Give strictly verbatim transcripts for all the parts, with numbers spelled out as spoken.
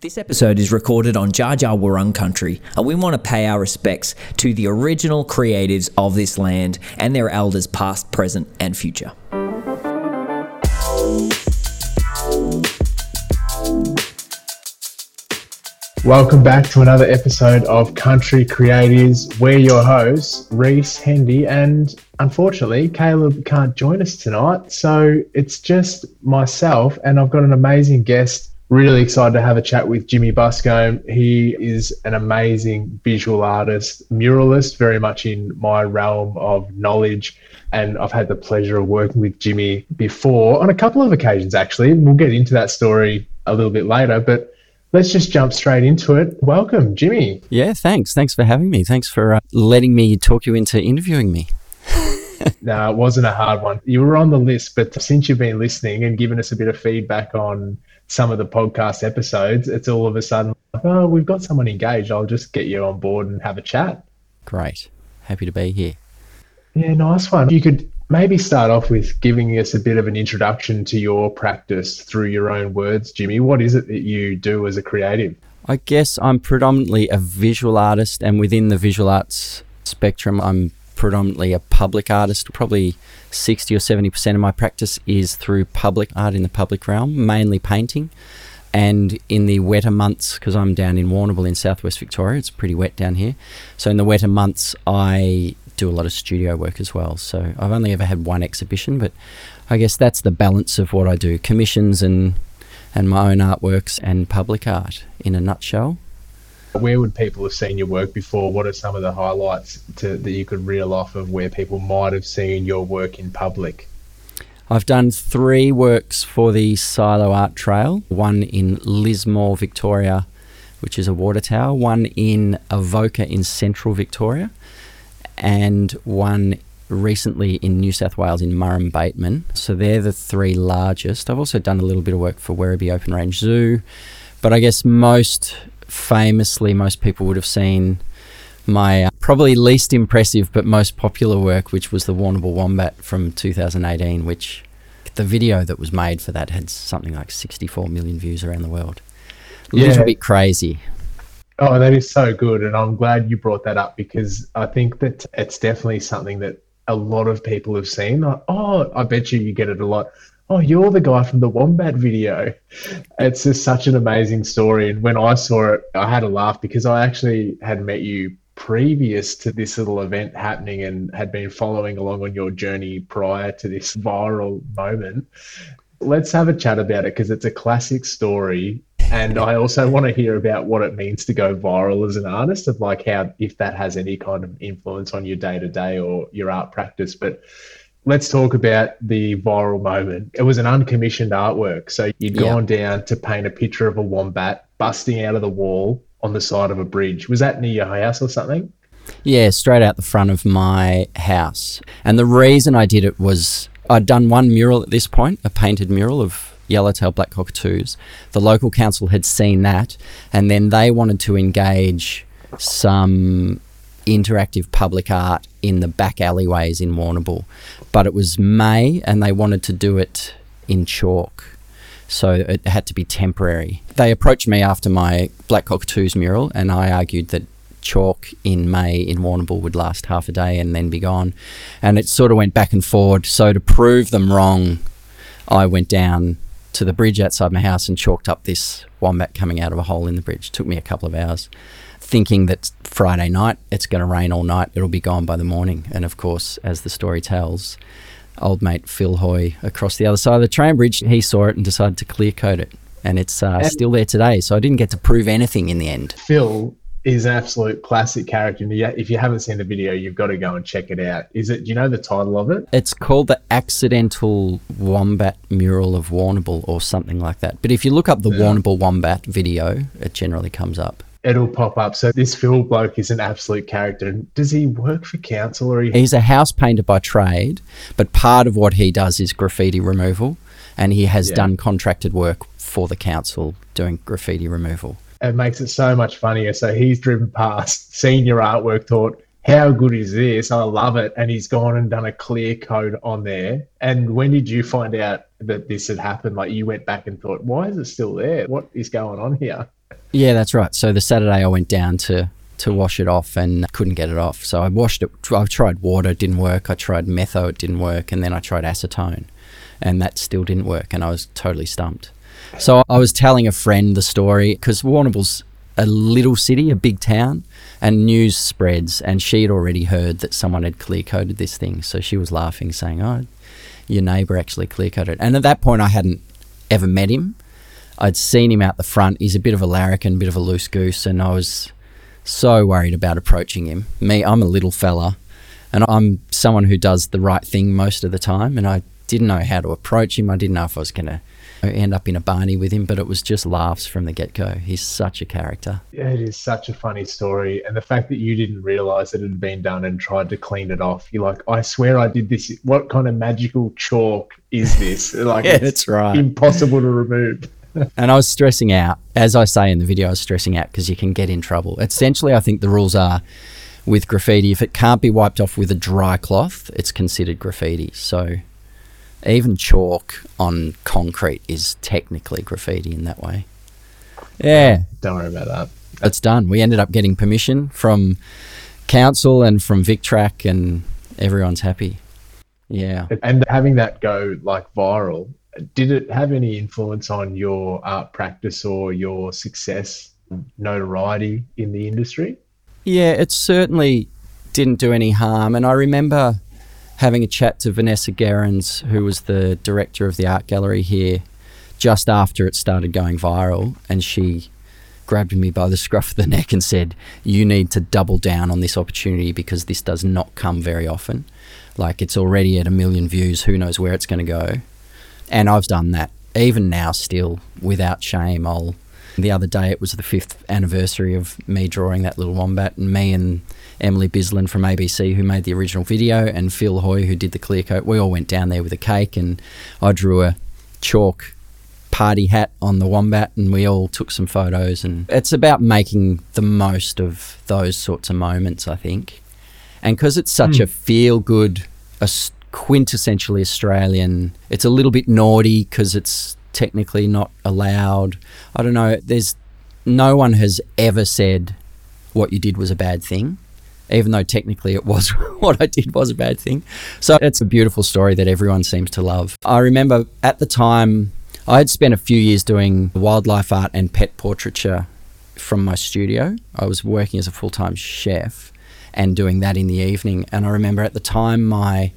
This episode is recorded on Dja Dja Wurrung country, and we want to pay our respects to the original creatives of this land and their elders past, present and future. Welcome back to another episode of Country Creatives. We're your hosts, Reece Hendy, and unfortunately Caleb can't join us tonight, so it's just myself, and I've got an amazing guest. Really excited to have a chat with Jimmy Buscombe. He is an amazing visual artist, muralist, very much in my realm of knowledge. And I've had the pleasure of working with Jimmy before on a couple of occasions, actually. And we'll get into that story a little bit later, but let's just jump straight into it. Welcome, Jimmy. Yeah, thanks. Thanks for having me. Thanks for uh, letting me talk you into interviewing me. No, it wasn't a hard one. You were on the list, but since you've been listening and giving us a bit of feedback on some of the podcast episodes, it's all of a sudden, like, oh, we've got someone engaged. I'll just get you on board and have a chat. Great. Happy to be here. Yeah, nice one. You could maybe start off with giving us a bit of an introduction to your practice through your own words, Jimmy. What is it that you do as a creative? I guess I'm predominantly a visual artist, and within the visual arts spectrum, I'm predominantly a public artist. Probably sixty or seventy percent of my practice is through public art in the public realm, mainly painting. And in the wetter months, because I'm down in Warrnambool in southwest Victoria, it's pretty wet down here. So in the wetter months, I do a lot of studio work as well. So I've only ever had one exhibition, but I guess that's the balance of what I do. Commissions and, and my own artworks and public art in a nutshell. Where would people have seen your work before? What are some of the highlights to, that you could reel off of where people might have seen your work in public? I've done three works for the Silo Art Trail, one in Lismore, Victoria, which is a water tower, one in Avoca in central Victoria, and one recently in New South Wales in Murrumbateman. So they're the three largest. I've also done a little bit of work for Werribee Open Range Zoo, but I guess most... famously, most people would have seen my uh, probably least impressive but most popular work, which was the Warrnambool Wombat from two thousand eighteen, which the video that was made for that had something like sixty-four million views around the world. A yeah. little bit crazy. Oh, that is so good. And I'm glad you brought that up, because I think that it's definitely something that a lot of people have seen. Like, oh, I bet you you get it a lot. Oh, you're the guy from the Wombat video. It's just such an amazing story. And when I saw it, I had a laugh, because I actually had met you previous to this little event happening and had been following along on your journey prior to this viral moment. Let's have a chat about it, because it's a classic story. And I also want to hear about what it means to go viral as an artist, of like how, if that has any kind of influence on your day-to-day or your art practice. But let's talk about the viral moment. It was an uncommissioned artwork. So you'd yeah. gone down to paint a picture of a wombat busting out of the wall on the side of a bridge. Was that near your house or something? Yeah, straight out the front of my house. And the reason I did it was I'd done one mural at this point, a painted mural of yellowtail black cockatoos. The local council had seen that, and then they wanted to engage some interactive public art in the back alleyways in Warrnambool, but it was May and they wanted to do it in chalk, so it had to be temporary. They approached me after my black cockatoos mural, and I argued that chalk in May in Warrnambool would last half a day and then be gone, and it sort of went back and forward. So to prove them wrong, I went down to the bridge outside my house and chalked up this wombat coming out of a hole in the bridge. It took me a couple of hours, thinking that Friday night, it's going to rain all night, it'll be gone by the morning. And of course, as the story tells, old mate Phil Hoy across the other side of the train bridge, he saw it and decided to clear coat it. And it's uh, and still there today. So I didn't get to prove anything in the end. Phil is an absolute classic character. If you haven't seen the video, you've got to go and check it out. Is it? Do you know the title of it? It's called The Accidental Wombat Mural of Warrnambool or something like that. But if you look up the yeah. Warrnambool Wombat video, it generally comes up. It'll pop up. So this Phil bloke is an absolute character. Does he work for council or he- he's a house painter by trade, but part of what he does is graffiti removal, and he has yeah. done contracted work for the council doing graffiti removal. It makes it so much funnier. So he's driven past, seen your artwork, thought, how good is this? I love it. And he's gone and done a clear coat on there. And when did you find out that this had happened? Like, you went back and thought, why is it still there? What is going on here? Yeah, that's right. So the Saturday I went down to to wash it off and couldn't get it off. So I washed it. I tried water, it didn't work. I tried metho, it didn't work. And then I tried acetone and that still didn't work. And I was totally stumped. So I was telling a friend the story because Warrnambool's a little city, a big town, and news spreads. And she had already heard that someone had clear coded this thing. So she was laughing, saying, oh, your neighbour actually clear coded. And at that point, I hadn't ever met him. I'd seen him out the front. He's a bit of a larrikin, a bit of a loose goose. And I was so worried about approaching him. Me, I'm a little fella and I'm someone who does the right thing most of the time. And I didn't know how to approach him. I didn't know if I was going to end up in a Barney with him, but it was just laughs from the get-go. He's such a character. Yeah, it is such a funny story. And the fact that you didn't realise it had been done and tried to clean it off, you're like, I swear I did this. What kind of magical chalk is this? Like, yeah, that's right. Impossible to remove. And I was stressing out. As I say in the video, I was stressing out because you can get in trouble. Essentially, I think the rules are with graffiti, if it can't be wiped off with a dry cloth, it's considered graffiti. So even chalk on concrete is technically graffiti in that way. Yeah. Don't worry about that. It's done. We ended up getting permission from council and from VicTrack and everyone's happy. Yeah. And having that go like viral, did it have any influence on your art practice or your success, notoriety in the industry? Yeah, it certainly didn't do any harm. And I remember having a chat to Vanessa Gerrans, who was the director of the art gallery here, just after it started going viral. And she grabbed me by the scruff of the neck and said, you need to double down on this opportunity because this does not come very often. Like, it's already at a million views. Who knows where it's going to go? And I've done that even now still without shame. I'll, the other day it was the fifth anniversary of me drawing that little wombat, and me and Emily Bisland from A B C, who made the original video, and Phil Hoy, who did the clear coat, we all went down there with a cake and I drew a chalk party hat on the wombat and we all took some photos. And it's about making the most of those sorts of moments, I think. And because it's such mm. a feel-good, a quintessentially Australian, it's a little bit naughty because it's technically not allowed. I don't know, there's no one has ever said what you did was a bad thing, even though technically it was what I did was a bad thing. So it's a beautiful story that everyone seems to love. I remember at the time I had spent a few years doing wildlife art and pet portraiture from my studio. I was working as a full-time chef and doing that in the evening, and I remember at the time my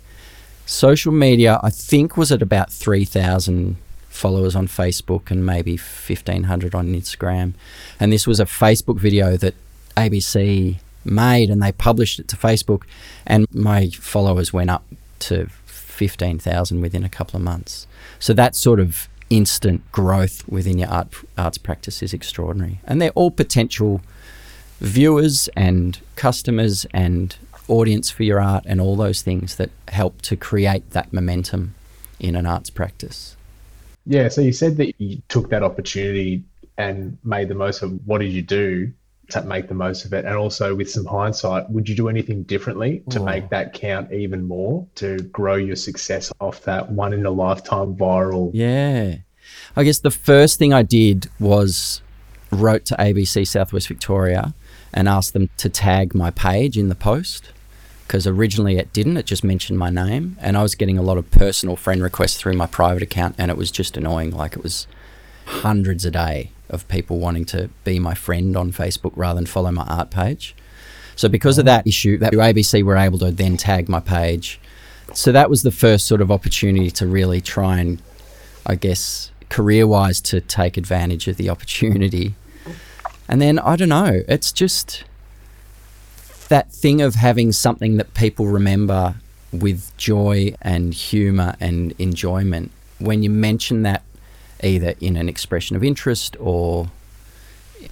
social media, I think, was at about three thousand followers on Facebook and maybe fifteen hundred on Instagram. And this was a Facebook video that A B C made and they published it to Facebook. And my followers went up to fifteen thousand within a couple of months. So that sort of instant growth within your art, arts practice is extraordinary. And they're all potential viewers and customers and audience for your art and all those things that help to create that momentum in an arts practice. Yeah, so you said that you took that opportunity and made the most of what did you do to make the most of it? And also with some hindsight, would you do anything differently to oh. make that count even more, to grow your success off that one in a lifetime viral? Yeah. I guess the first thing I did was wrote to A B C Southwest Victoria and asked them to tag my page in the post, because originally it didn't, it just mentioned my name. And I was getting a lot of personal friend requests through my private account, and it was just annoying. Like, it was hundreds a day of people wanting to be my friend on Facebook rather than follow my art page. So because of that issue, that A B C were able to then tag my page. So that was the first sort of opportunity to really try and, I guess, career-wise, to take advantage of the opportunity. And then, I don't know, it's just that thing of having something that people remember with joy and humour and enjoyment. When you mention that either in an expression of interest or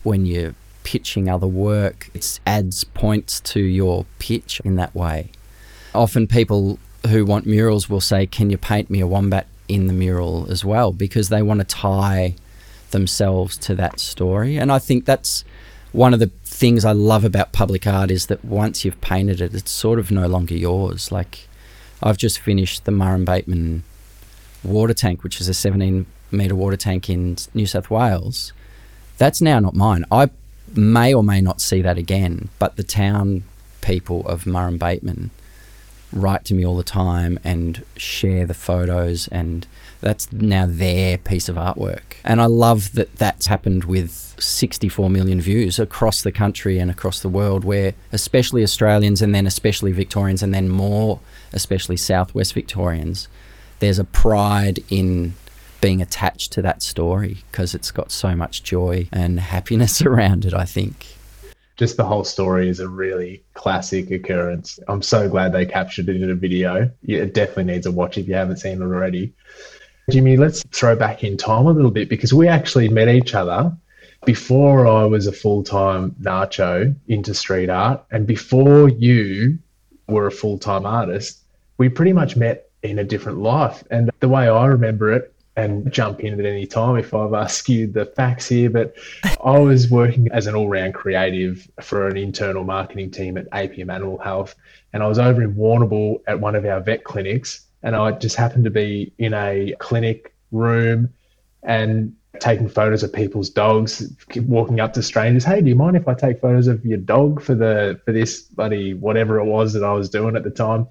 when you're pitching other work, it adds points to your pitch in that way. Often people who want murals will say, can you paint me a wombat in the mural as well? Because they want to tie themselves to that story. And I think that's one of the things I love about public art, is that once you've painted it, it's sort of no longer yours. Like, I've just finished the Murrumbateman water tank, which is a seventeen metre water tank in New South Wales. that's now not mine. I may or may not see that again, but the town people of Murrumbateman write to me all the time and share the photos, and that's now their piece of artwork. And I love that that's happened with sixty-four million views across the country and across the world, where especially Australians, and then especially Victorians, and then more especially Southwest Victorians, there's a pride in being attached to that story because it's got so much joy and happiness around it, I think. Just the whole story is a really classic occurrence. I'm so glad they captured it in a video. It definitely needs a watch if you haven't seen it already. Jimmy, let's throw back in time a little bit, because we actually met each other before I was a full-time nacho into street art, and before you were a full-time artist. We pretty much met in a different life. And the way I remember it, and jump in at any time if I've uh, skewed the facts here, but I was working as an all-round creative for an internal marketing team at A P M Animal Health, and I was over in Warrnambool at one of our vet clinics, and I just happened to be in a clinic room and taking photos of people's dogs, walking up to strangers, hey, do you mind if I take photos of your dog for the for this bloody whatever it was that I was doing at the time?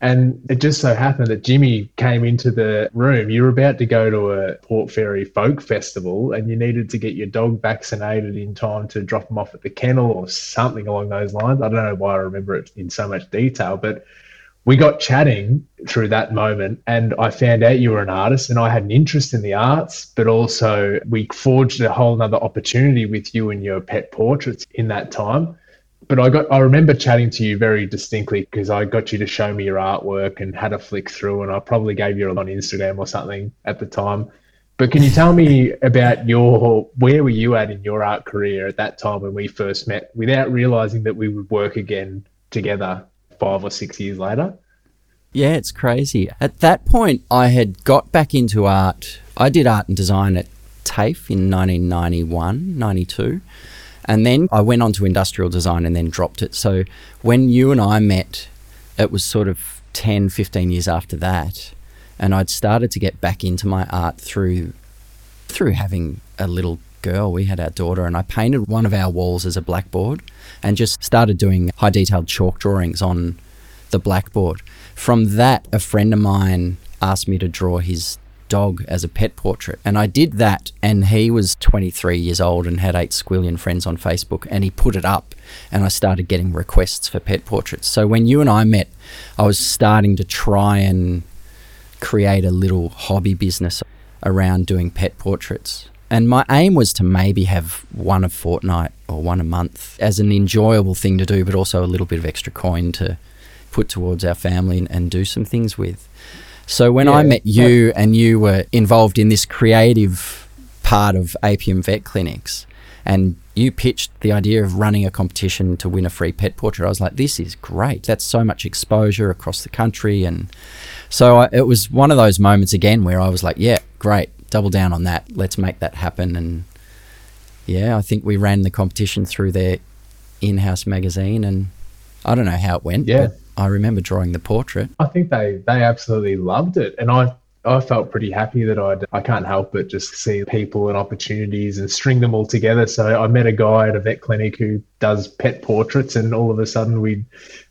And it just so happened that Jimmy came into the room. You were about to go to a Port Fairy folk festival and you needed to get your dog vaccinated in time to drop him off at the kennel or something along those lines. I don't know why I remember it in so much detail, but we got chatting through that moment, and I found out you were an artist, and I had an interest in the arts, but also we forged a whole nother opportunity with you and your pet portraits in that time. But I got I remember chatting to you very distinctly because I got you to show me your artwork and had a flick through, and I probably gave you it on Instagram or something at the time. But can you tell me about your, where were you at in your art career at that time when we first met, without realising that we would work again together five or six years later? Yeah, it's crazy. At that point, I had got back into art. I did art and design at TAFE in nineteen ninety-one, ninety-two. And then I went on to industrial design and then dropped it. So when you and I met, it was sort of ten, fifteen years after that. And I'd started to get back into my art through through having a little girl. We had our daughter, and I painted one of our walls as a blackboard and just started doing high detailed chalk drawings on the blackboard. From that, a friend of mine asked me to draw his dog as a pet portrait, and I did that, and he was twenty-three years old and had eight squillion friends on Facebook, and he put it up, and I started getting requests for pet portraits. So when you and I met, I was starting to try and create a little hobby business around doing pet portraits, and my aim was to maybe have one a fortnight or one a month as an enjoyable thing to do, but also a little bit of extra coin to put towards our family and, and do some things with. So when yeah, I met you and you were involved in this creative part of A P M Vet Clinics, and you pitched the idea of running a competition to win a free pet portrait, I was like, this is great. That's so much exposure across the country. And so I, it was one of those moments again where I was like, yeah, great, double down on that. Let's make that happen. And yeah, I think we ran the competition through their in-house magazine, and I don't know how it went. Yeah. But I remember drawing the portrait. I think they, they absolutely loved it. And I I felt pretty happy that I'd, I can't help but just see people and opportunities and string them all together. So I met a guy at a vet clinic who does pet portraits, and all of a sudden we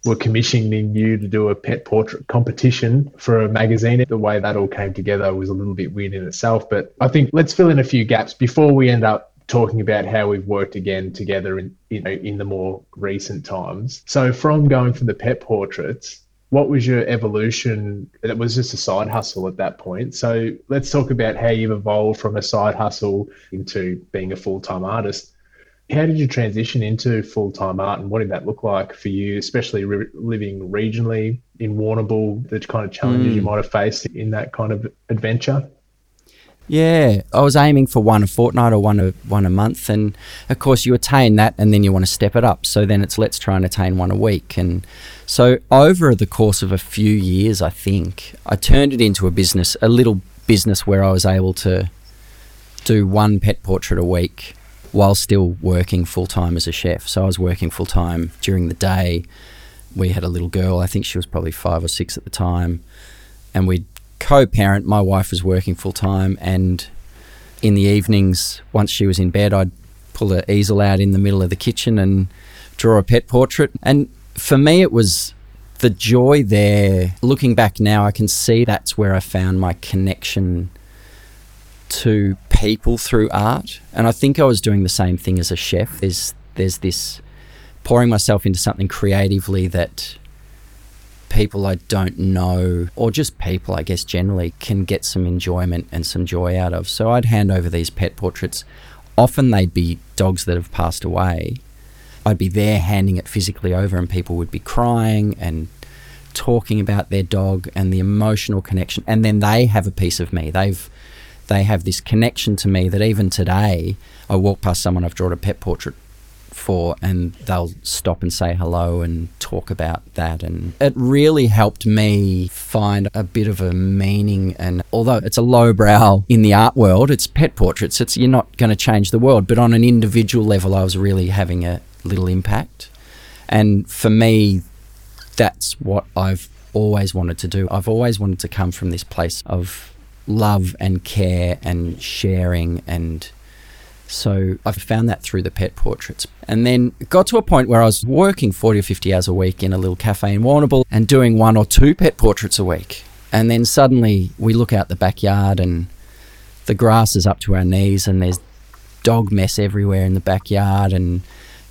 were commissioning you to do a pet portrait competition for a magazine. The way that all came together was a little bit weird in itself. But I think let's fill in a few gaps before we end up talking about how we've worked again together in, you know, in the more recent times. So from going from the pet portraits, what was your evolution? It was just a side hustle at that point. So let's talk about how you've evolved from a side hustle into being a full-time artist. How did you transition into full-time art, and what did that look like for you, especially re- living regionally in Warrnambool, the kind of challenges mm. you might have faced in that kind of adventure? Yeah, I was aiming for one a fortnight or one a, one a month, and of course you attain that and then you want to step it up. So then it's let's try and attain one a week. And so over the course of a few years, I think, I turned it into a business, a little business where I was able to do one pet portrait a week while still working full-time as a chef. So I was working full-time during the day. We had a little girl, I think she was probably five or six at the time, and we'd co-parent. My wife was working full-time, and in the evenings, once she was in bed, I'd pull the easel out in the middle of the kitchen and draw a pet portrait. And for me, it was the joy there. Looking back now, I can see that's where I found my connection to people through art. And I think I was doing the same thing as a chef. There's, there's this pouring myself into something creatively that people I don't know, or just people, I guess, generally can get some enjoyment and some joy out of. So I'd hand over these pet portraits. Often they'd be dogs that have passed away. I'd be there handing it physically over, and people would be crying and talking about their dog and the emotional connection. And then they have a piece of me. They've they have this connection to me that even today, I walk past someone I've drawn a pet portrait for, and they'll stop and say hello and talk about that. And it really helped me find a bit of a meaning. And although it's a lowbrow in the art world, it's pet portraits, it's you're not going to change the world, but on an individual level, I was really having a little impact. And for me, that's what I've always wanted to do. I've always wanted to come from this place of love and care and sharing, and so I found that through the pet portraits. And then it got to a point where I was working forty or fifty hours a week in a little cafe in Warrnambool and doing one or two pet portraits a week. And then suddenly we look out the backyard and the grass is up to our knees and there's dog mess everywhere in the backyard, and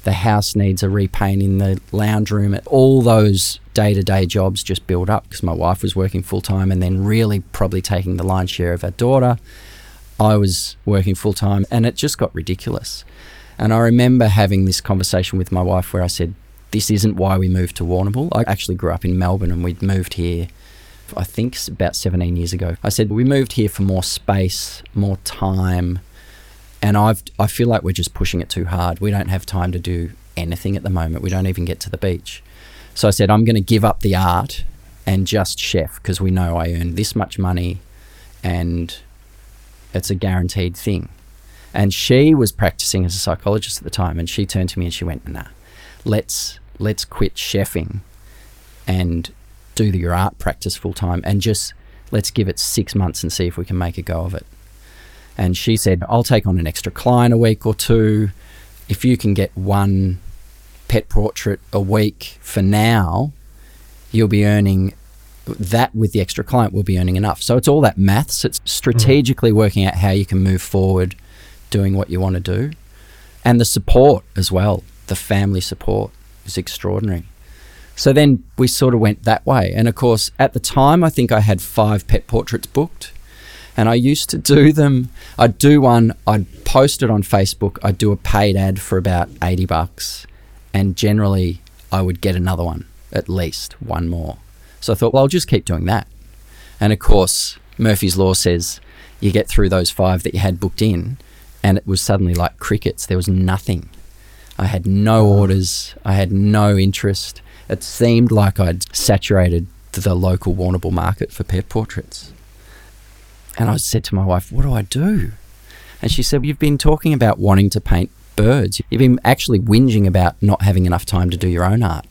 the house needs a repaint in the lounge room. And all those day-to-day jobs just build up because my wife was working full-time and then really probably taking the lion's share of our daughter. I was working full-time, and it just got ridiculous. And I remember having this conversation with my wife where I said, this isn't why we moved to Warrnambool. I actually grew up in Melbourne and we'd moved here, I think about seventeen years ago. I said, we moved here for more space, more time, and I've I feel like we're just pushing it too hard. We don't have time to do anything at the moment. We don't even get to the beach. So I said, I'm going to give up the art and just chef, because we know I earn this much money and it's a guaranteed thing. And she was practicing as a psychologist at the time, and she turned to me and she went, nah, let's let's quit chefing and do your art practice full time, and just let's give it six months and see if we can make a go of it. And she said, I'll take on an extra client a week or two. If you can get one pet portrait a week for now, you'll be earning that with the extra client, will be earning enough. So it's all that maths. It's strategically working out how you can move forward, doing what you want to do. And the support as well, the family support is extraordinary. So then we sort of went that way. And of course, at the time, I think I had five pet portraits booked, and I used to do them. I'd do one, I'd post it on Facebook, I'd do a paid ad for about eighty bucks. And generally I would get another one, at least one more. So I thought, well, I'll just keep doing that. And of course, Murphy's Law says you get through those five that you had booked in, and it was suddenly like crickets. There was nothing. I had no orders. I had no interest. It seemed like I'd saturated the local Warrnambool market for pet portraits. And I said to my wife, what do I do? And she said, you've been talking about wanting to paint birds. You've been actually whinging about not having enough time to do your own art.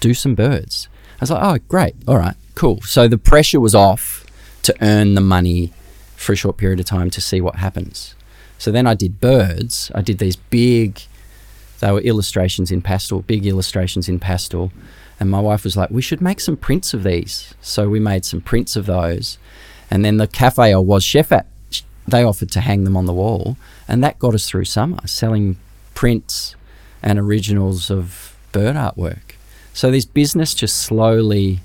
Do some birds. I was like, oh, great. All right, cool. So the pressure was off to earn the money for a short period of time to see what happens. So then I did birds. I did these big, they were illustrations in pastel, big illustrations in pastel. And my wife was like, we should make some prints of these. So we made some prints of those. And then the cafe I was chef at, they offered to hang them on the wall. And that got us through summer, selling prints and originals of bird artwork. So this business just slowly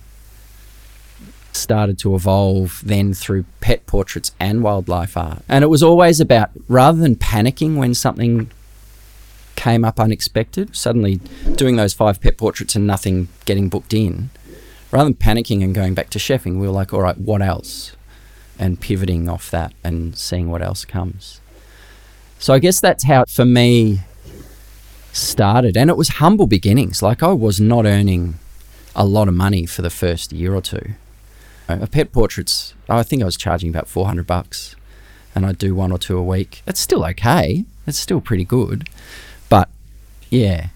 started to evolve then through pet portraits and wildlife art. And it was always about, rather than panicking when something came up unexpected, suddenly doing those five pet portraits and nothing getting booked in, rather than panicking and going back to chefing, we were like, all right, what else? And pivoting off that and seeing what else comes. So I guess that's how, for me, started. And it was humble beginnings. Like, I was not earning a lot of money for the first year or two. A pet portraits, I think I was charging about four hundred bucks, and I'd do one or two a week. It's still okay. It's still pretty good. But yeah,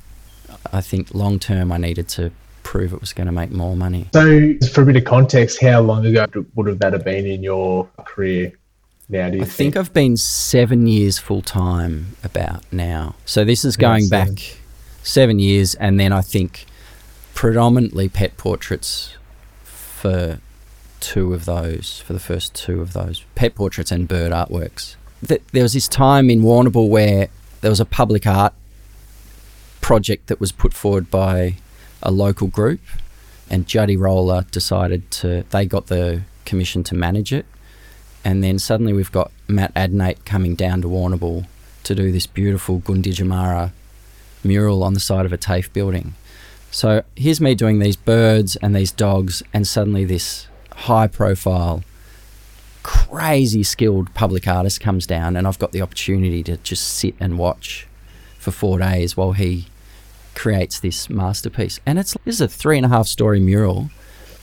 I think long term I needed to prove it was going to make more money. So for a bit of context, how long ago would have that have been in your career? now, do you I think? think I've been seven years full-time about now. So this is going yeah, seven. back seven years, and then I think predominantly pet portraits for two of those, for the first two of those, pet portraits and bird artworks. Th- there was this time in Warrnambool where there was a public art project that was put forward by a local group, and Juddy Roller decided to, they got the commission to manage it. And then suddenly we've got Matt Adnate coming down to Warrnambool to do this beautiful Gunditjmara mural on the side of a TAFE building. So here's me doing these birds and these dogs, and suddenly this high-profile, crazy skilled public artist comes down, and I've got the opportunity to just sit and watch for four days while he creates this masterpiece. And it's this is a three-and-a-half-story mural,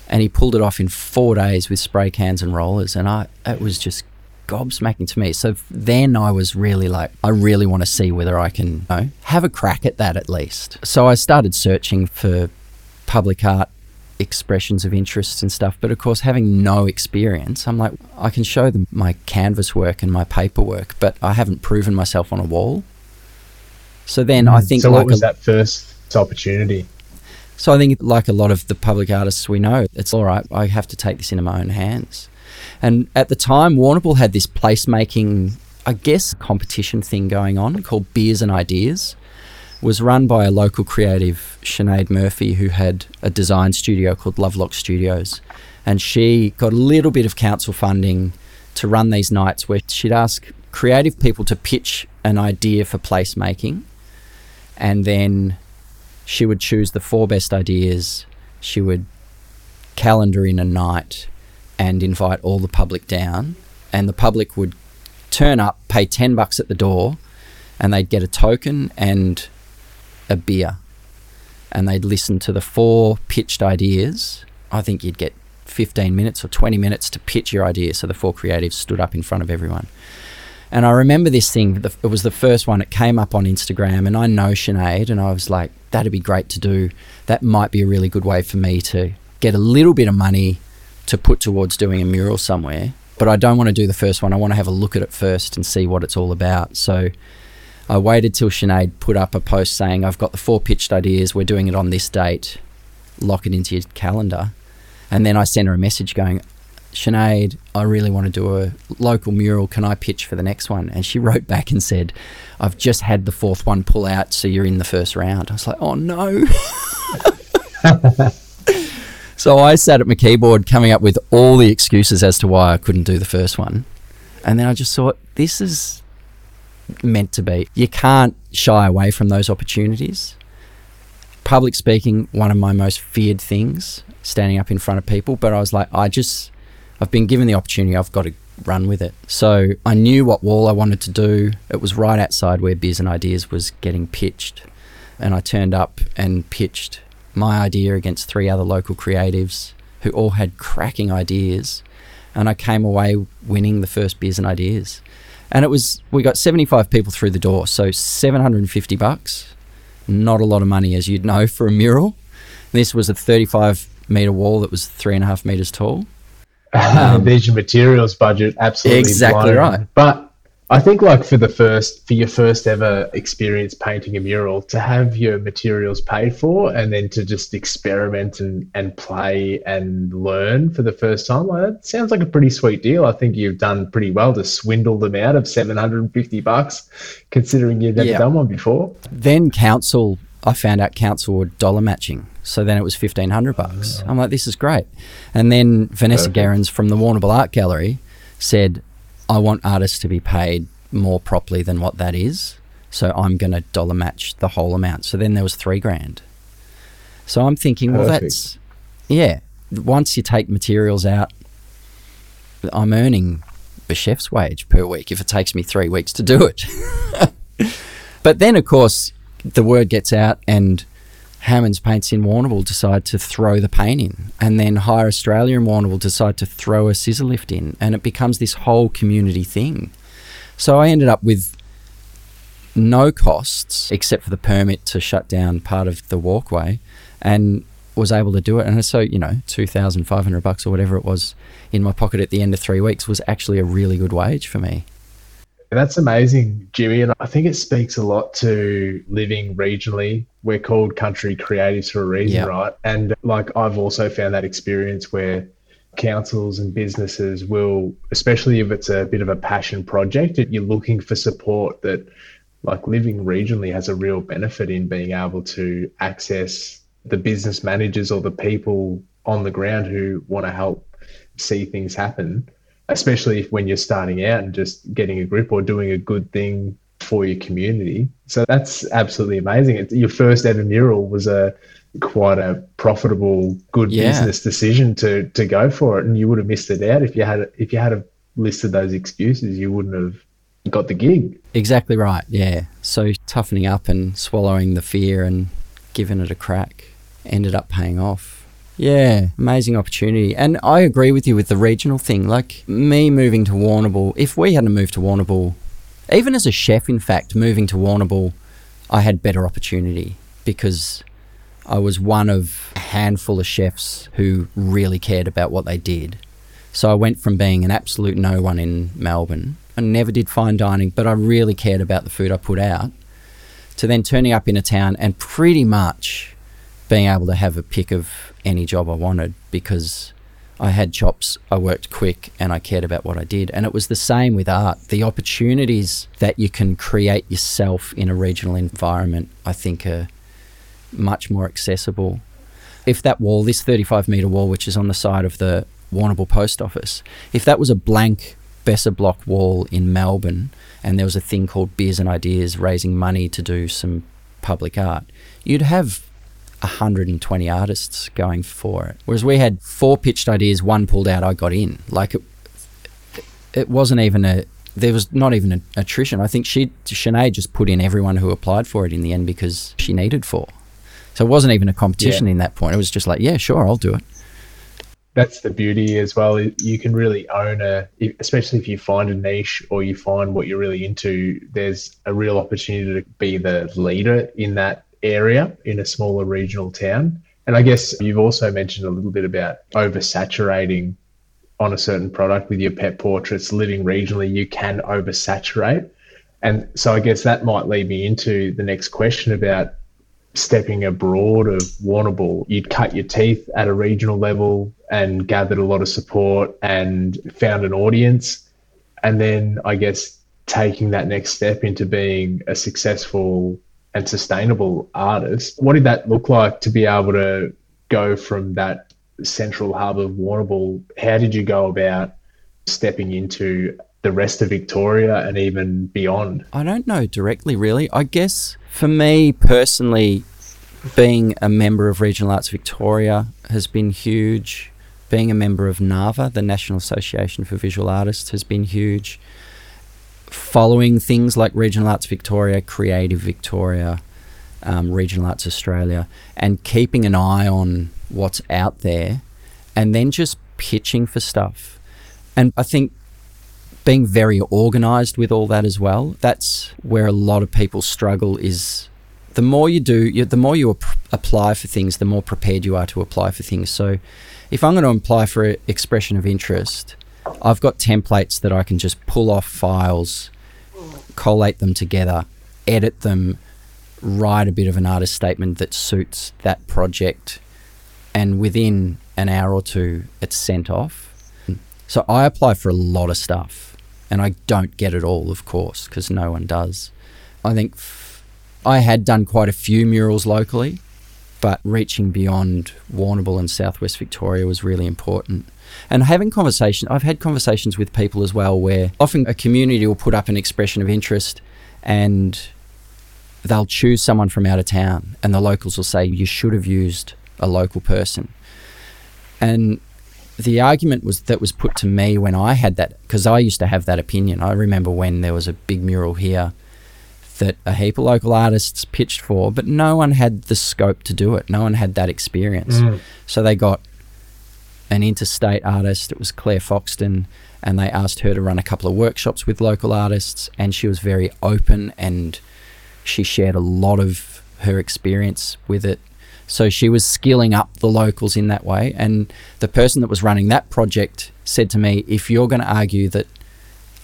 and he pulled it off in four days with spray cans and rollers, and I it was just gobsmacking to me. So then I was really like, I really want to see whether I can, you know, have a crack at that at least. So I started searching for public art expressions of interests and stuff, but of course having no experience, I'm like, I can show them my canvas work and my paperwork, but I haven't proven myself on a wall. So then I think, so what like was a, that first opportunity? So I think, like a lot of the public artists we know, it's all right, I have to take this into my own hands. And at the time, Warrnambool had this placemaking, I guess, competition thing going on called Beers and Ideas. Was run by a local creative, Sinead Murphy, who had a design studio called Lovelock Studios. And she got a little bit of council funding to run these nights where she'd ask creative people to pitch an idea for placemaking. And then she would choose the four best ideas. She would calendar in a night and invite all the public down. And the public would turn up, pay ten bucks at the door, and they'd get a token and a beer, and they'd listen to the four pitched ideas. I think you'd get fifteen minutes or twenty minutes to pitch your idea. So the four creatives stood up in front of everyone. And I remember this thing, it was the first one, it came up on Instagram, and I know Sinead, and I was like, that'd be great to do. That might be a really good way for me to get a little bit of money to put towards doing a mural somewhere, but I don't want to do the first one. I want to have a look at it first and see what it's all about. So I waited till Sinead put up a post saying, I've got the four pitched ideas, we're doing it on this date, lock it into your calendar. And then I sent her a message going, Sinead, I really want to do a local mural, can I pitch for the next one? And she wrote back and said, I've just had the fourth one pull out, so you're in the first round. I was like, oh no. So I sat at my keyboard coming up with all the excuses as to why I couldn't do the first one. And then I just thought, this is meant to be. You can't shy away from those opportunities. Public speaking, one of my most feared things, standing up in front of people, but I was like, I just, I've been given the opportunity, I've got to run with it. So I knew what wall I wanted to do. It was right outside where Beers and Ideas was getting pitched, and I turned up and pitched my idea against three other local creatives who all had cracking ideas, and I came away winning the first Beers and Ideas. And it was, we got seventy-five people through the door, so seven hundred fifty bucks, not a lot of money, as you'd know, for a mural. This was a thirty-five metre wall that was three and a half metres tall. Um, There's your materials budget, absolutely. Exactly blown. Right. But I think, like, for the first, for your first ever experience painting a mural, to have your materials paid for and then to just experiment and, and play and learn for the first time, like, that sounds like a pretty sweet deal. I think you've done pretty well to swindle them out of seven hundred fifty bucks, considering you've never yeah. done one before. Then council, I found out council were dollar matching. So then it was fifteen hundred bucks. Oh. I'm like, this is great. And then Vanessa Gerrans from the Warrnambool Art Gallery said, I want artists to be paid more properly than what that is, so I'm going to dollar match the whole amount. So then there was three grand. So I'm thinking, well, Perfect. that's, yeah, once you take materials out, I'm earning a chef's wage per week if it takes me three weeks to do it. But then, of course, the word gets out, and Hammond's Paints in Warrnambool decide to throw the paint in, and then Hire Australia in Warrnambool decide to throw a scissor lift in, and it becomes this whole community thing. So I ended up with no costs except for the permit to shut down part of the walkway, and was able to do it. And so, you know, two thousand five hundred bucks or whatever it was in my pocket at the end of three weeks was actually a really good wage for me. That's amazing, Jimmy. And I think it speaks a lot to living regionally. We're called Country Creatives for a reason, yep. right? And like, I've also found that experience where councils and businesses will, especially if it's a bit of a passion project, if you're looking for support, that like living regionally has a real benefit in being able to access the business managers or the people on the ground who want to help see things happen, especially if when you're starting out and just getting a grip or doing a good thing for your community. So that's absolutely amazing. It, your first ever mural was a quite a profitable, good yeah. business decision to to go for it, and you would have missed it out if you had if you had have listed those excuses. You wouldn't have got the gig. Exactly right. Yeah. So toughening up and swallowing the fear and giving it a crack ended up paying off. Yeah, amazing opportunity. And I agree with you with the regional thing. Like me moving to Warrnambool, if we hadn't moved to Warrnambool, even as a chef, in fact, moving to Warrnambool, I had better opportunity because I was one of a handful of chefs who really cared about what they did. So I went from being an absolute no one in Melbourne, I never did fine dining, but I really cared about the food I put out, to then turning up in a town and pretty much being able to have a pick of any job I wanted because I had chops, I worked quick, and I cared about what I did. And it was the same with art. The opportunities that you can create yourself in a regional environment, I think, are much more accessible. If that wall, this thirty-five metre wall, which is on the side of the Warrnambool Post Office, if that was a blank Besser Block wall in Melbourne and there was a thing called Beers and Ideas raising money to do some public art, you'd have one hundred twenty artists going for it, whereas we had four pitched ideas, one pulled out, I got in. Like it, it wasn't even a there was not even an attrition. I think she Sinead just put in everyone who applied for it in the end because she needed four, so it wasn't even a competition yeah. in that point. It was just like, yeah, sure, I'll do it. That's the beauty as well. You can really own a, especially if you find a niche or you find what you're really into, there's a real opportunity to be the leader in that area in a smaller regional town. And I guess you've also mentioned a little bit about oversaturating on a certain product with your pet portraits. Living regionally, you can oversaturate. And so I guess that might lead me into the next question about stepping abroad of Warrnambool. You'd cut your teeth at a regional level and gathered a lot of support and found an audience. And then I guess taking that next step into being a successful and sustainable artist. What did that look like to be able to go from that central hub of Warrnambool? How did you go about stepping into the rest of Victoria and even beyond? I don't know directly, really. I guess for me personally, being a member of Regional Arts Victoria has been huge. Being a member of NAVA, the National Association for Visual Artists, has been huge. Following things like Regional Arts Victoria, Creative Victoria, um, Regional Arts Australia, and keeping an eye on what's out there and then just pitching for stuff. And I think being very organised with all that as well, that's where a lot of people struggle. Is the more you do, you, the more you ap- apply for things, the more prepared you are to apply for things. So if I'm going to apply for an expression of interest, I've got templates that I can just pull off files, collate them together, edit them, write a bit of an artist statement that suits that project, and within an hour or two, it's sent off. So I apply for a lot of stuff, and I don't get it all, of course, because no one does. I think f- I had done quite a few murals locally, but reaching beyond Warrnambool and Southwest Victoria was really important. And having conversation, I've had conversations with people as well where often a community will put up an expression of interest and they'll choose someone from out of town, and the locals will say, you should have used a local person. And the argument was that was put to me when I had that, because I used to have that opinion. I remember when there was a big mural here that a heap of local artists pitched for, but no one had the scope to do it. No one had that experience. Mm. So they got an interstate artist, it was Claire Foxton, and they asked her to run a couple of workshops with local artists, and she was very open and she shared a lot of her experience with it. So she was skilling up the locals in that way. And the person that was running that project said to me, if you're going to argue that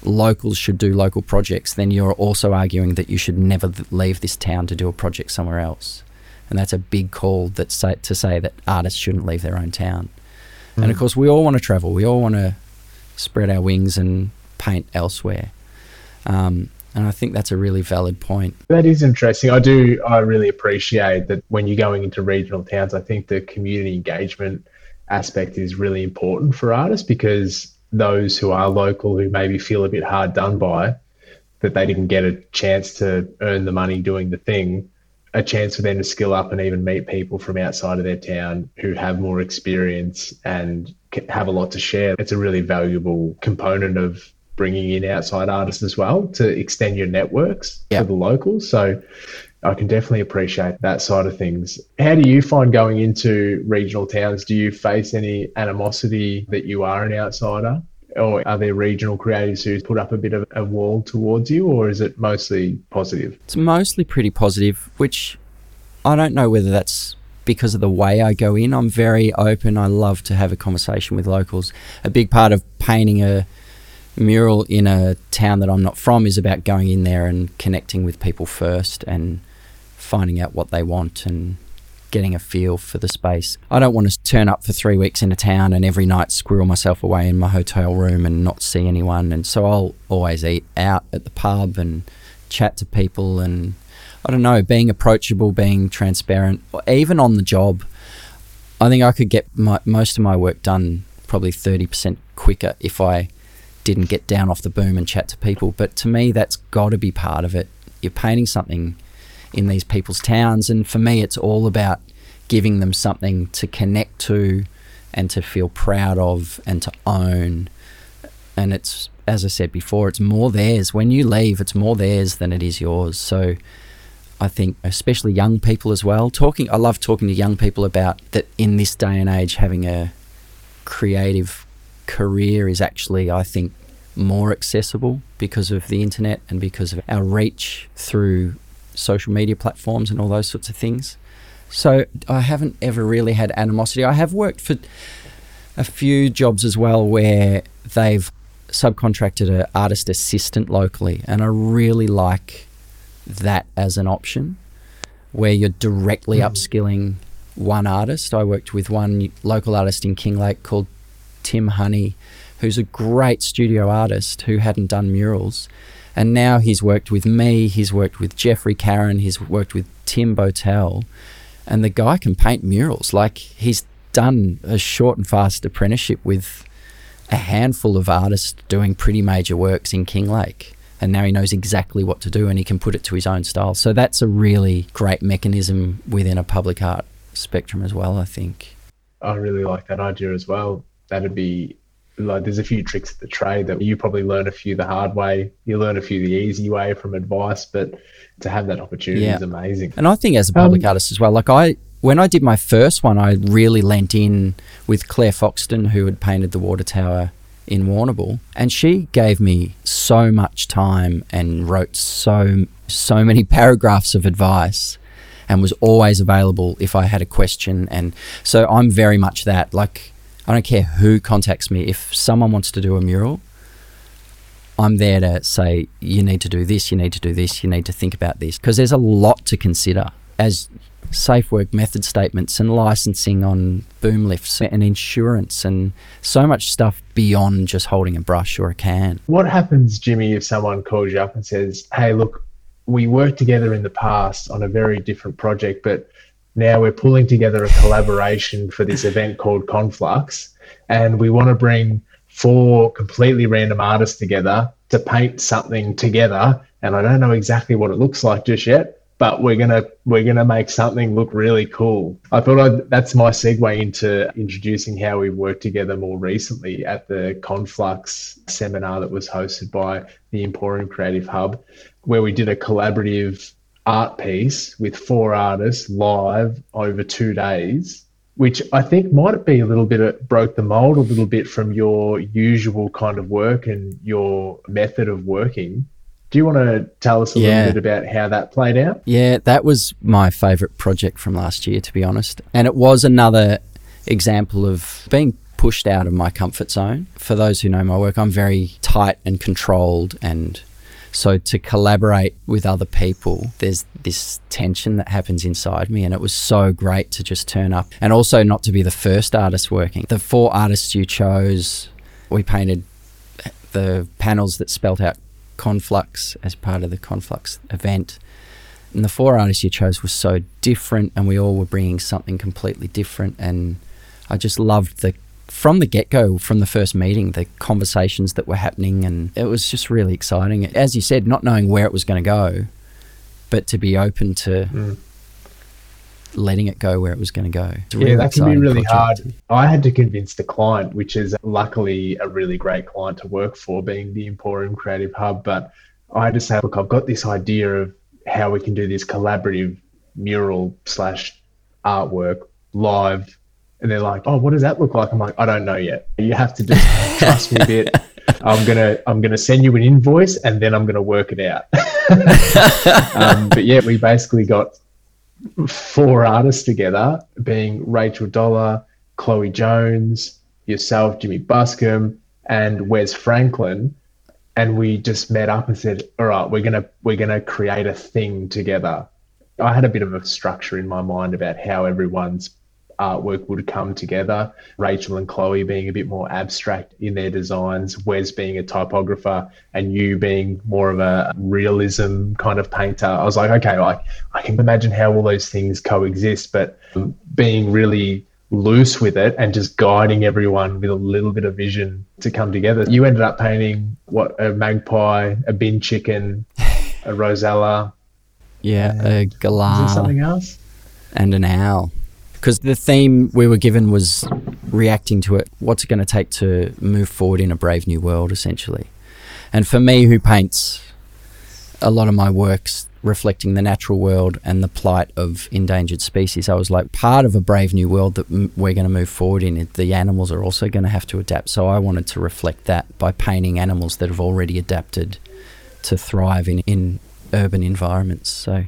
locals should do local projects, then you're also arguing that you should never leave this town to do a project somewhere else. And that's a big call that say, to say that artists shouldn't leave their own town. Mm. And of course, we all want to travel. We all want to spread our wings and paint elsewhere. Um, And I think that's a really valid point. That is interesting. I do, I really appreciate that when you're going into regional towns, I think the community engagement aspect is really important for artists, because those who are local, who maybe feel a bit hard done by, that they didn't get a chance to earn the money doing the thing, a chance for them to skill up and even meet people from outside of their town who have more experience and have a lot to share. It's a really valuable component of bringing in outside artists as well, to extend your networks yep. to the locals. So I can definitely appreciate that side of things. How do you find going into regional towns? Do you face any animosity that you are an outsider? Or are there regional creatives who put up a bit of a wall towards you, or is it mostly positive? It's mostly pretty positive, which I don't know whether that's because of the way I go in. I'm very open. I love to have a conversation with locals. A big part of painting a mural in a town that I'm not from is about going in there and connecting with people first and finding out what they want and getting a feel for the space. I don't want to turn up for three weeks in a town and every night squirrel myself away in my hotel room and not see anyone. And so I'll always eat out at the pub and chat to people, and I don't know, being approachable, being transparent, or even on the job. I think I could get my, most of my work done probably thirty percent quicker if I didn't get down off the boom and chat to people. But to me, that's got to be part of it. You're painting something in these people's towns, and for me it's all about giving them something to connect to and to feel proud of and to own. And it's, as I said before, it's more theirs. When you leave, it's more theirs than it is yours. So I think especially young people as well, talking I love talking to young people about that. In this day and age, having a creative career is actually, I think, more accessible because of the internet and because of our reach through social media platforms and all those sorts of things. So I haven't ever really had animosity. I have worked for a few jobs as well where they've subcontracted an artist assistant locally, and I really like that as an option where you're directly mm. upskilling one artist. I worked with one local artist in Kinglake called Tim Honey, who's a great studio artist who hadn't done murals, and now he's worked with me, he's worked with Jeffrey Karen, he's worked with Tim Botel, and the guy can paint murals. Like, he's done a short and fast apprenticeship with a handful of artists doing pretty major works in Kinglake, and now he knows exactly what to do and he can put it to his own style. So that's a really great mechanism within a public art spectrum as well, I think. I really like that idea as well. That'd be like, there's a few tricks of the trade that you probably learn a few the hard way, you learn a few the easy way from advice, but to have that opportunity yeah. is amazing. And I think as a public um, artist as well, like I, when I did my first one, I really lent in with Claire Foxton, who had painted the water tower in Warrnambool, and she gave me so much time and wrote so, so many paragraphs of advice and was always available if I had a question. And so I'm very much that, like, I don't care who contacts me. If someone wants to do a mural, I'm there to say, you need to do this, you need to do this, you need to think about this. Because there's a lot to consider, as safe work method statements and licensing on boom lifts and insurance and so much stuff beyond just holding a brush or a can. What happens, Jimmy, if someone calls you up and says, hey, look, we worked together in the past on a very different project, but now we're pulling together a collaboration for this event called Conflux, and we want to bring four completely random artists together to paint something together. And I don't know exactly what it looks like just yet, but we're gonna we're gonna make something look really cool. I thought I'd, that's my segue into introducing how we've worked together more recently at the Conflux seminar that was hosted by the Emporium Creative Hub, where we did a collaborative art piece with four artists live over two days, which I think might be a little bit of, broke the mold a little bit from your usual kind of work and your method of working. Do you want to tell us a yeah. little bit about how that played out? Yeah, that was my favourite project from last year, to be honest. And it was another example of being pushed out of my comfort zone. For those who know my work, I'm very tight and controlled, and so to collaborate with other people, there's this tension that happens inside me, and it was so great to just turn up and also not to be the first artist working. The four artists you chose, we painted the panels that spelt out Conflux as part of the Conflux event, and the four artists you chose were so different, and we all were bringing something completely different, and I just loved the from the get-go, from the first meeting, the conversations that were happening, and it was just really exciting. As you said, not knowing where it was going to go, but to be open to mm. letting it go where it was going to go. Really yeah, that can be really project. hard. I had to convince the client, which is luckily a really great client to work for, being the Emporium Creative Hub, but I just said, look, I've got this idea of how we can do this collaborative mural slash artwork live. And they're like, oh, what does that look like? I'm like, I don't know yet. You have to just trust me a bit. I'm going to I'm gonna send you an invoice and then I'm going to work it out. um, but yeah, we basically got four artists together, being Rachel Dollar, Chloe Jones, yourself, Jimmy Buscombe, and Wes Franklin. And we just met up and said, all right, we're gonna we're going to create a thing together. I had a bit of a structure in my mind about how everyone's artwork would come together, Rachel and Chloe being a bit more abstract in their designs, Wes being a typographer, and you being more of a realism kind of painter. I was like, okay, like I can imagine how all those things coexist, but being really loose with it and just guiding everyone with a little bit of vision to come together. You ended up painting, what, a magpie, a bin chicken, a Rosella. Yeah, a galah. Is there something else? And an owl. Because the theme we were given was reacting to it. What's it going to take to move forward in a brave new world, essentially? And for me, who paints a lot of my works reflecting the natural world and the plight of endangered species, I was like, part of a brave new world that m- we're going to move forward in, the animals are also going to have to adapt. So I wanted to reflect that by painting animals that have already adapted to thrive in, in urban environments. So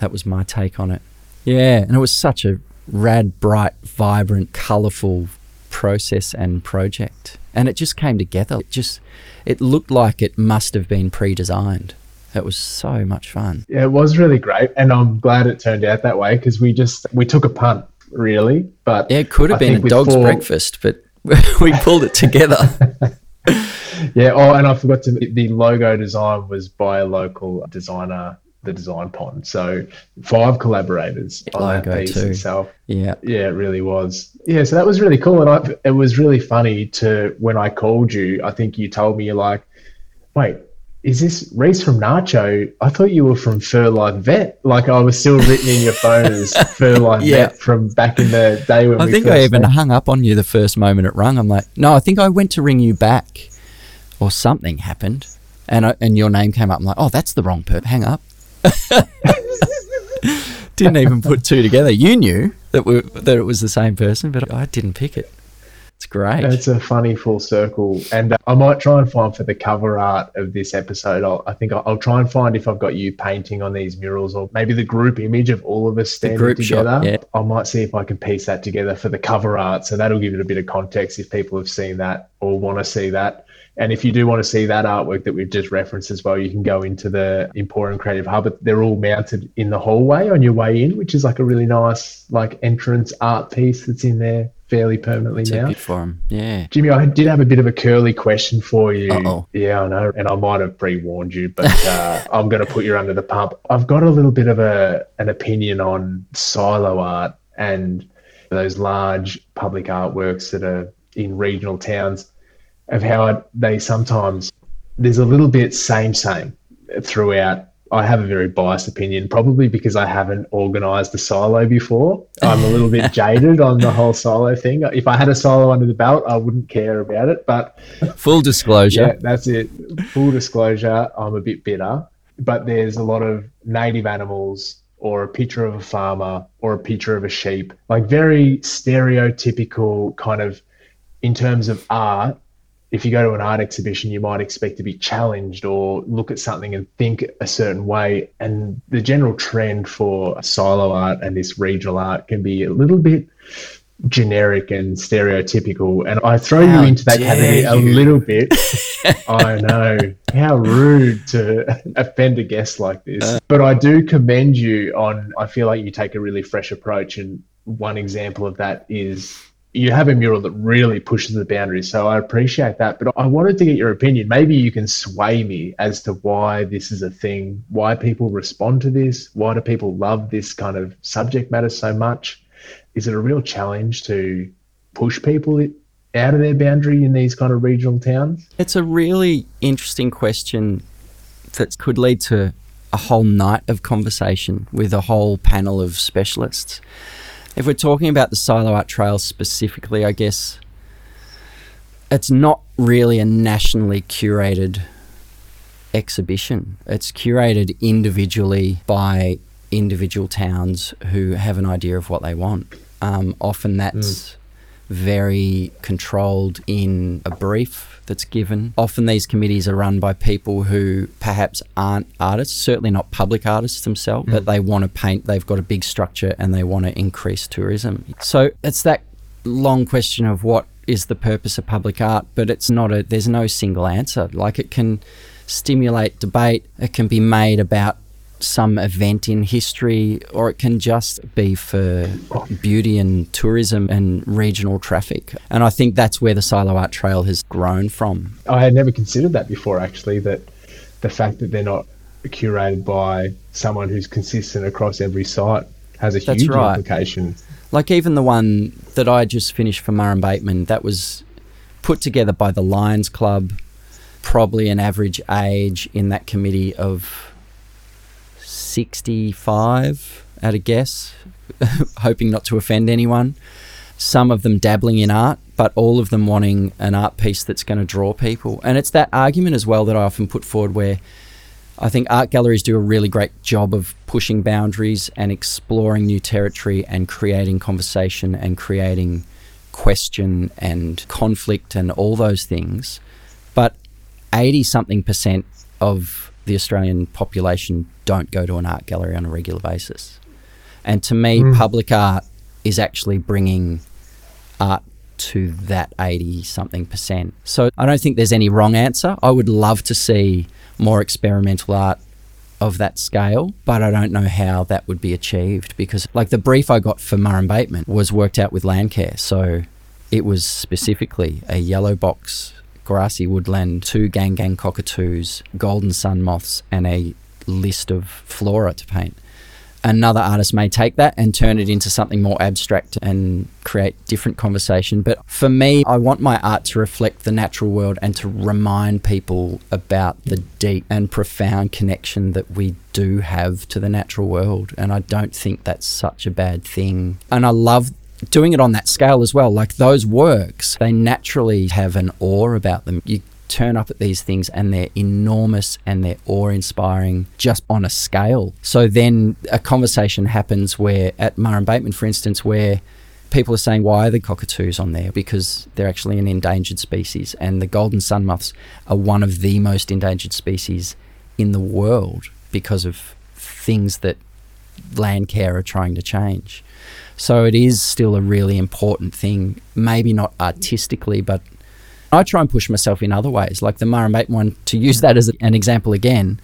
that was my take on it. Yeah, and it was such a rad, bright, vibrant, colourful process and project, and it just came together. It just it looked like it must have been pre-designed. It was so much fun. Yeah, it was really great, and I'm glad it turned out that way, because we just we took a punt, really. But yeah, it could have I been a dog's four... breakfast, but we pulled it together. Yeah. Oh, and I forgot to. The logo design was by a local designer, the Design Pond. So five collaborators on that piece itself. Yeah. Yeah, it really was. Yeah, so that was really cool. And I, it was really funny to, when I called you, I think you told me, you're like, wait, is this Reece from Nacho? I thought you were from Furlife Vet. Like, I was still written in your phone as Furlife yeah. Vet from back in the day when I we I think first I even met. Hung up on you the first moment it rang. I'm like, no, I think I went to ring you back or something happened. And, I, and your name came up. I'm like, oh, that's the wrong perp. Hang up. Didn't even put two together. You knew that we, that it was the same person, but I didn't pick it. It's great. It's a funny full circle, and uh, I might try and find for the cover art of this episode. I'll, I think I'll, I'll try and find if I've got you painting on these murals, or maybe the group image of all of us standing together. Shot, yeah. I might see if I can piece that together for the cover art, so that'll give it a bit of context if people have seen that or want to see that. And if you do want to see that artwork that we've just referenced as well, you can go into the Emporium Creative Hub. They're all mounted in the hallway on your way in, which is like a really nice like entrance art piece that's in there fairly permanently it's now. For him. Yeah. Jimmy, I did have a bit of a curly question for you. Uh-oh. Yeah, I know. And I might have pre-warned you, but uh, I'm going to put you under the pump. I've got a little bit of a an opinion on silo art and those large public artworks that are in regional towns, of how they sometimes, there's a little bit same, same throughout. I have a very biased opinion, probably because I haven't organised a silo before. I'm a little bit jaded on the whole silo thing. If I had a silo under the belt, I wouldn't care about it. But full disclosure. Yeah, that's it. Full disclosure, I'm a bit bitter. But there's a lot of native animals or a picture of a farmer or a picture of a sheep, like very stereotypical kind of, in terms of art, if you go to an art exhibition, you might expect to be challenged or look at something and think a certain way. And the general trend for silo art and this regional art can be a little bit generic and stereotypical. And I throw how you into that category you. a little bit. I know. How rude to offend a guest like this. Uh, but I do commend you on, I feel like you take a really fresh approach. And one example of that is you have a mural that really pushes the boundaries. So I appreciate that. But I wanted to get your opinion. Maybe you can sway me as to why this is a thing, why people respond to this, why do people love this kind of subject matter so much? Is it a real challenge to push people out of their boundary in these kind of regional towns? It's a really interesting question that could lead to a whole night of conversation with a whole panel of specialists. If we're talking about the Silo Art Trail specifically, I guess it's not really a nationally curated exhibition. It's curated individually by individual towns who have an idea of what they want. Um, often that's mm. very controlled in a brief that's given. Often these committees are run by people who perhaps aren't artists, certainly not public artists themselves, mm. but they want to paint, they've got a big structure and they want to increase tourism. So it's that long question of what is the purpose of public art, but it's not a, there's no single answer. Like, it can stimulate debate, it can be made about some event in history, or it can just be for beauty and tourism and regional traffic. And I think that's where the Silo Art Trail has grown from. I had never considered that before, actually, that the fact that they're not curated by someone who's consistent across every site has a huge right. implication. Like, even the one that I just finished for Murrumbateman, that was put together by the Lions Club, probably an average age in that committee of sixty-five at a guess, hoping not to offend anyone. Some of them dabbling in art, but all of them wanting an art piece that's going to draw people. And it's that argument as well that I often put forward, where I think art galleries do a really great job of pushing boundaries and exploring new territory and creating conversation and creating question and conflict and all those things. But eighty something percent of the Australian population don't go to an art gallery on a regular basis. And to me, mm. public art is actually bringing art to that eighty something percent. So I don't think there's any wrong answer. I would love to see more experimental art of that scale, but I don't know how that would be achieved, because like the brief I got for Murrumbateman was worked out with Landcare. So it was specifically a yellow box grassy woodland, two gang gang cockatoos, golden sun moths, and a list of flora to paint. Another artist may take that and turn it into something more abstract and create different conversation. But for me, I want my art to reflect the natural world and to remind people about the deep and profound connection that we do have to the natural world. And I don't think that's such a bad thing. And I love doing it on that scale as well. Like, those works, they naturally have an awe about them. You turn up at these things and they're enormous and they're awe-inspiring just on a scale. So then a conversation happens where, at Murrumbateman, for instance, where people are saying, why are the cockatoos on there? Because they're actually an endangered species, and the golden sun moths are one of the most endangered species in the world because of things that Landcare are trying to change. So it is still a really important thing, maybe not artistically, but I try and push myself in other ways. Like the Murrumbateman one, to use that as an example again,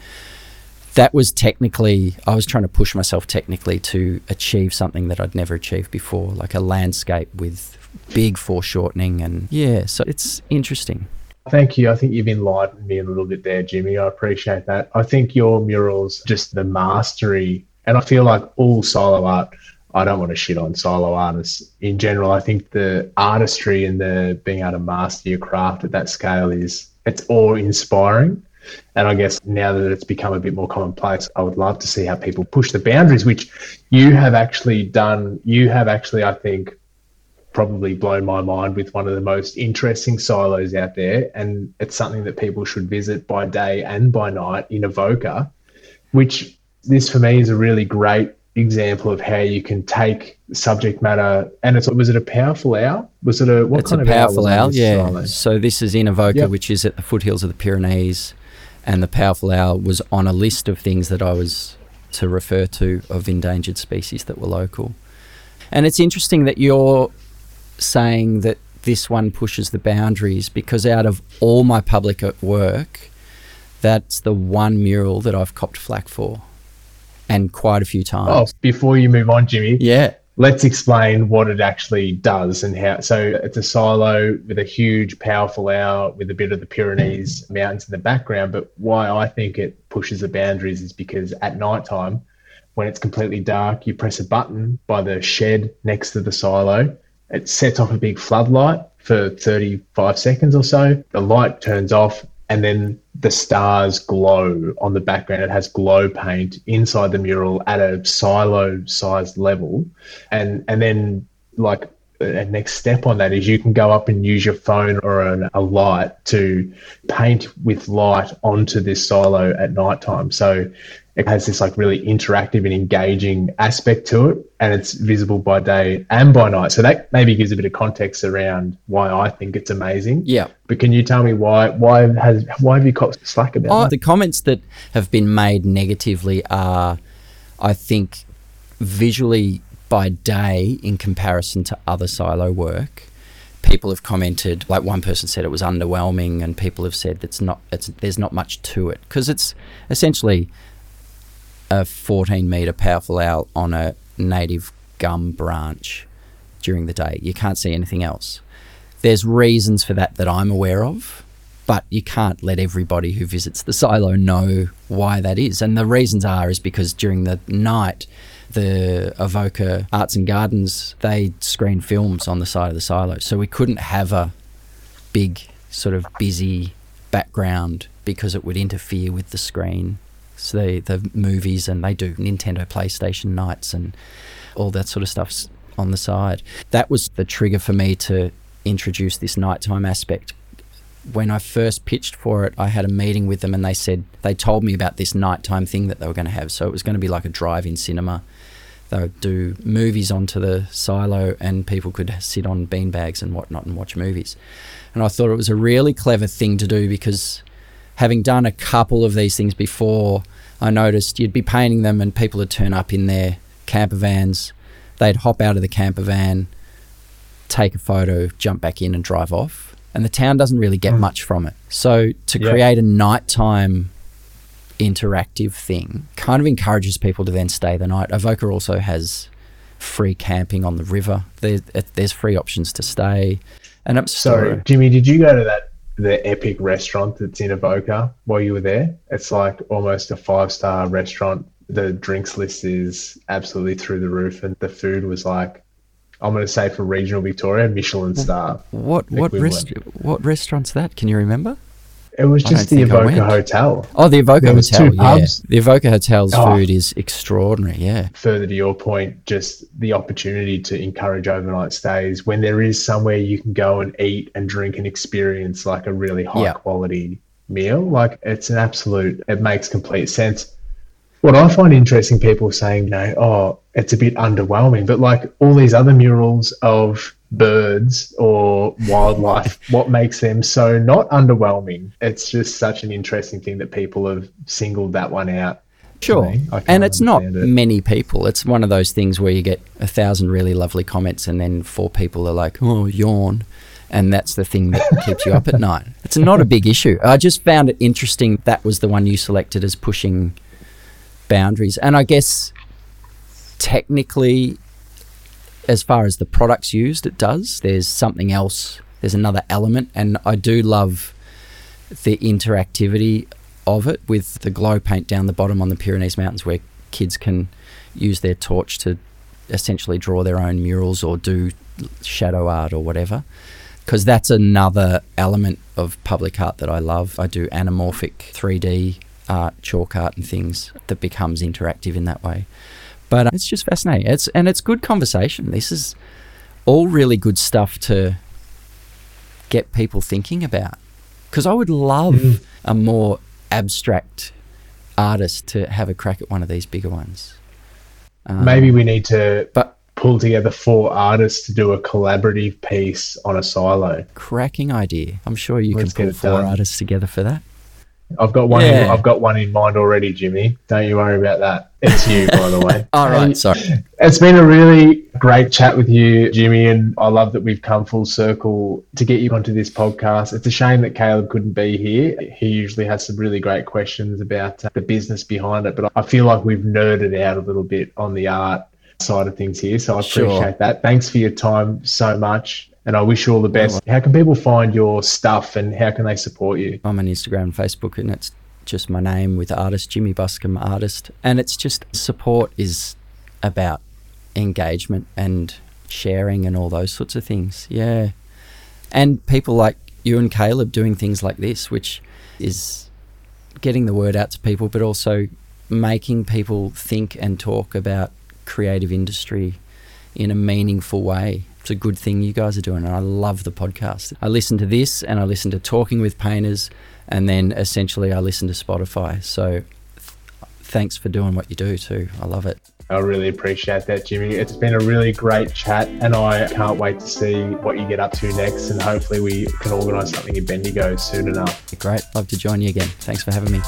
that was technically, I was trying to push myself technically to achieve something that I'd never achieved before, like a landscape with big foreshortening. And yeah, so it's interesting. Thank you. I think you've enlightened me a little bit there, Jimmy. I appreciate that. I think your murals, just the mastery, and I feel like all silo art, I don't want to shit on silo artists in general. I think the artistry and the being able to master your craft at that scale is, it's awe-inspiring. And I guess now that it's become a bit more commonplace, I would love to see how people push the boundaries, which you have actually done. You have actually, I think, probably blown my mind with one of the most interesting silos out there. And it's something that people should visit by day and by night in Avoca, which this for me is a really great example of how you can take subject matter, and it's was it a powerful hour? Was it a what it's kind a of powerful hour? hour yeah. Silo? So this is in Avoca, yep. which is at the foothills of the Pyrenees, and the powerful hour was on a list of things that I was to refer to of endangered species that were local. And it's interesting that you're saying that this one pushes the boundaries, because out of all my public work, that's the one mural that I've copped flak for, and quite a few times. Oh, before you move on, Jimmy, yeah, let's explain what it actually does and how. So it's a silo with a huge, powerful hour with a bit of the Pyrenees mountains in the background. But why I think it pushes the boundaries is because at night time, when it's completely dark, you press a button by the shed next to the silo. It sets off a big floodlight for thirty-five seconds or so. The light turns off, and then the stars glow on the background. It has glow paint inside the mural at a silo-sized level. And and then, like, a next step on that is you can go up and use your phone or an, a light to paint with light onto this silo at nighttime. So it has this, like, really interactive and engaging aspect to it, and it's visible by day and by night. So that maybe gives a bit of context around why I think it's amazing. Yeah. But can you tell me why why has why have you copped slack about oh, it? The comments that have been made negatively are, I think, visually by day in comparison to other silo work. People have commented, like one person said it was underwhelming, and people have said that's not it's there's not much to it, because it's essentially a fourteen metre powerful owl on a native gum branch during the day. You can't see anything else. There's reasons for that that I'm aware of, but you can't let everybody who visits the silo know why that is. And the reasons are is because during the night, the Avoca Arts and Gardens, they screen films on the side of the silo. So we couldn't have a big sort of busy background because it would interfere with the screen. So they, the movies, and they do Nintendo PlayStation nights and all that sort of stuff on the side. That was the trigger for me to introduce this nighttime aspect. When I first pitched for it, I had a meeting with them, and they said they told me about this nighttime thing that they were going to have. So it was going to be like a drive-in cinema. They would do movies onto the silo, and people could sit on beanbags and whatnot and watch movies. And I thought it was a really clever thing to do, because having done a couple of these things before, I noticed you'd be painting them and people would turn up in their camper vans. They'd hop out of the camper van, take a photo, jump back in and drive off. And the town doesn't really get mm. much from it. So to yeah. create a nighttime interactive thing kind of encourages people to then stay the night. Avoca also has free camping on the river. There, there's free options to stay. And I'm sorry, Jimmy, did you go to that? The epic restaurant that's in Avoca while you were there? It's like almost a five-star restaurant. The drinks list is absolutely through the roof, and the food was like, I'm going to say for regional Victoria, Michelin star. What what rest- what restaurant's that? Can you remember? It was just the Avoca Hotel. Oh, the Avoca there Hotel, two pubs. Yeah. The Avoca Hotel's oh. food is extraordinary, yeah. Further to your point, just the opportunity to encourage overnight stays when there is somewhere you can go and eat and drink and experience like a really high-quality yeah. meal. Like, it's an absolute – it makes complete sense. What I find interesting, people saying, you know, oh, it's a bit underwhelming, but like all these other murals of – birds or wildlife, what makes them so not underwhelming? It's just such an interesting thing that people have singled that one out. Sure. I mean, I and it's not it. many people. It's one of those things where you get a thousand really lovely comments and then four people are like, oh, yawn. And that's the thing that keeps you up at night. It's not a big issue. I just found it interesting that was the one you selected as pushing boundaries. And I guess technically, as far as the products used, it does. There's something else. There's another element. And I do love the interactivity of it with the glow paint down the bottom on the Pyrenees Mountains, where kids can use their torch to essentially draw their own murals or do shadow art or whatever. Because that's another element of public art that I love. I do anamorphic three D art, chalk art and things that becomes interactive in that way. But it's just fascinating. It's and it's good conversation. This is all really good stuff to get people thinking about. Because I would love mm. a more abstract artist to have a crack at one of these bigger ones. Um, Maybe we need to but, pull together four artists to do a collaborative piece on a silo. Cracking idea. I'm sure you Let's can pull four done. artists together for that. I've got one. Yeah. In, I've got one in mind already, Jimmy. Don't you worry about that. It's you, by the way. All right. And sorry. It's been a really great chat with you, Jimmy, and I love that we've come full circle to get you onto this podcast. It's a shame that Caleb couldn't be here. He usually has some really great questions about the business behind it, but I feel like we've nerded out a little bit on the art side of things here. So I appreciate sure. that. Thanks for your time so much. And I wish you all the best. How can people find your stuff and how can they support you? I'm on Instagram and Facebook, and it's just my name with artist, Jimmy Buscombe Artist. And it's just, support is about engagement and sharing and all those sorts of things. Yeah. And people like you and Caleb doing things like this, which is getting the word out to people, but also making people think and talk about creative industry in a meaningful way. It's a good thing you guys are doing, and I love the podcast. I listen to this and I listen to Talking with Painters, and then essentially I listen to Spotify. So th- thanks for doing what you do too. I love it. I really appreciate that, Jimmy. It's been a really great chat, and I can't wait to see what you get up to next, and hopefully we can organise something in Bendigo soon enough. Great. Love to join you again. Thanks for having me.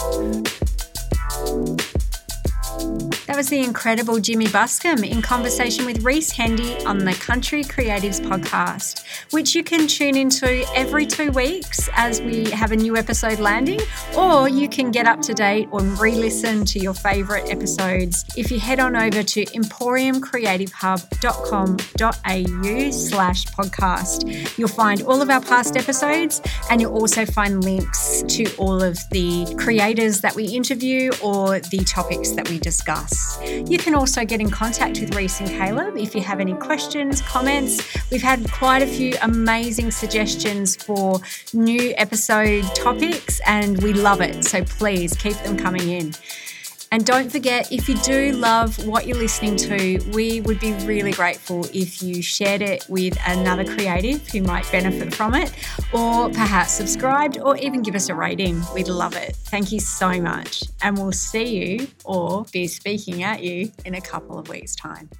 That was the incredible Jimmy Buscombe in conversation with Reece Hendy on the Country Creatives podcast, which you can tune into every two weeks as we have a new episode landing, or you can get up to date or re-listen to your favourite episodes if you head on over to emporium creative hub dot com dot a u slash podcast. You'll find all of our past episodes, and you'll also find links to all of the creators that we interview or the topics that we discuss. You can also get in contact with Reece and Caleb if you have any questions, comments. We've had quite a few amazing suggestions for new episode topics, and we love it. So please keep them coming in. And don't forget, if you do love what you're listening to, we would be really grateful if you shared it with another creative who might benefit from it, or perhaps subscribed, or even give us a rating. We'd love it. Thank you so much. And we'll see you, or be speaking at you, in a couple of weeks' time.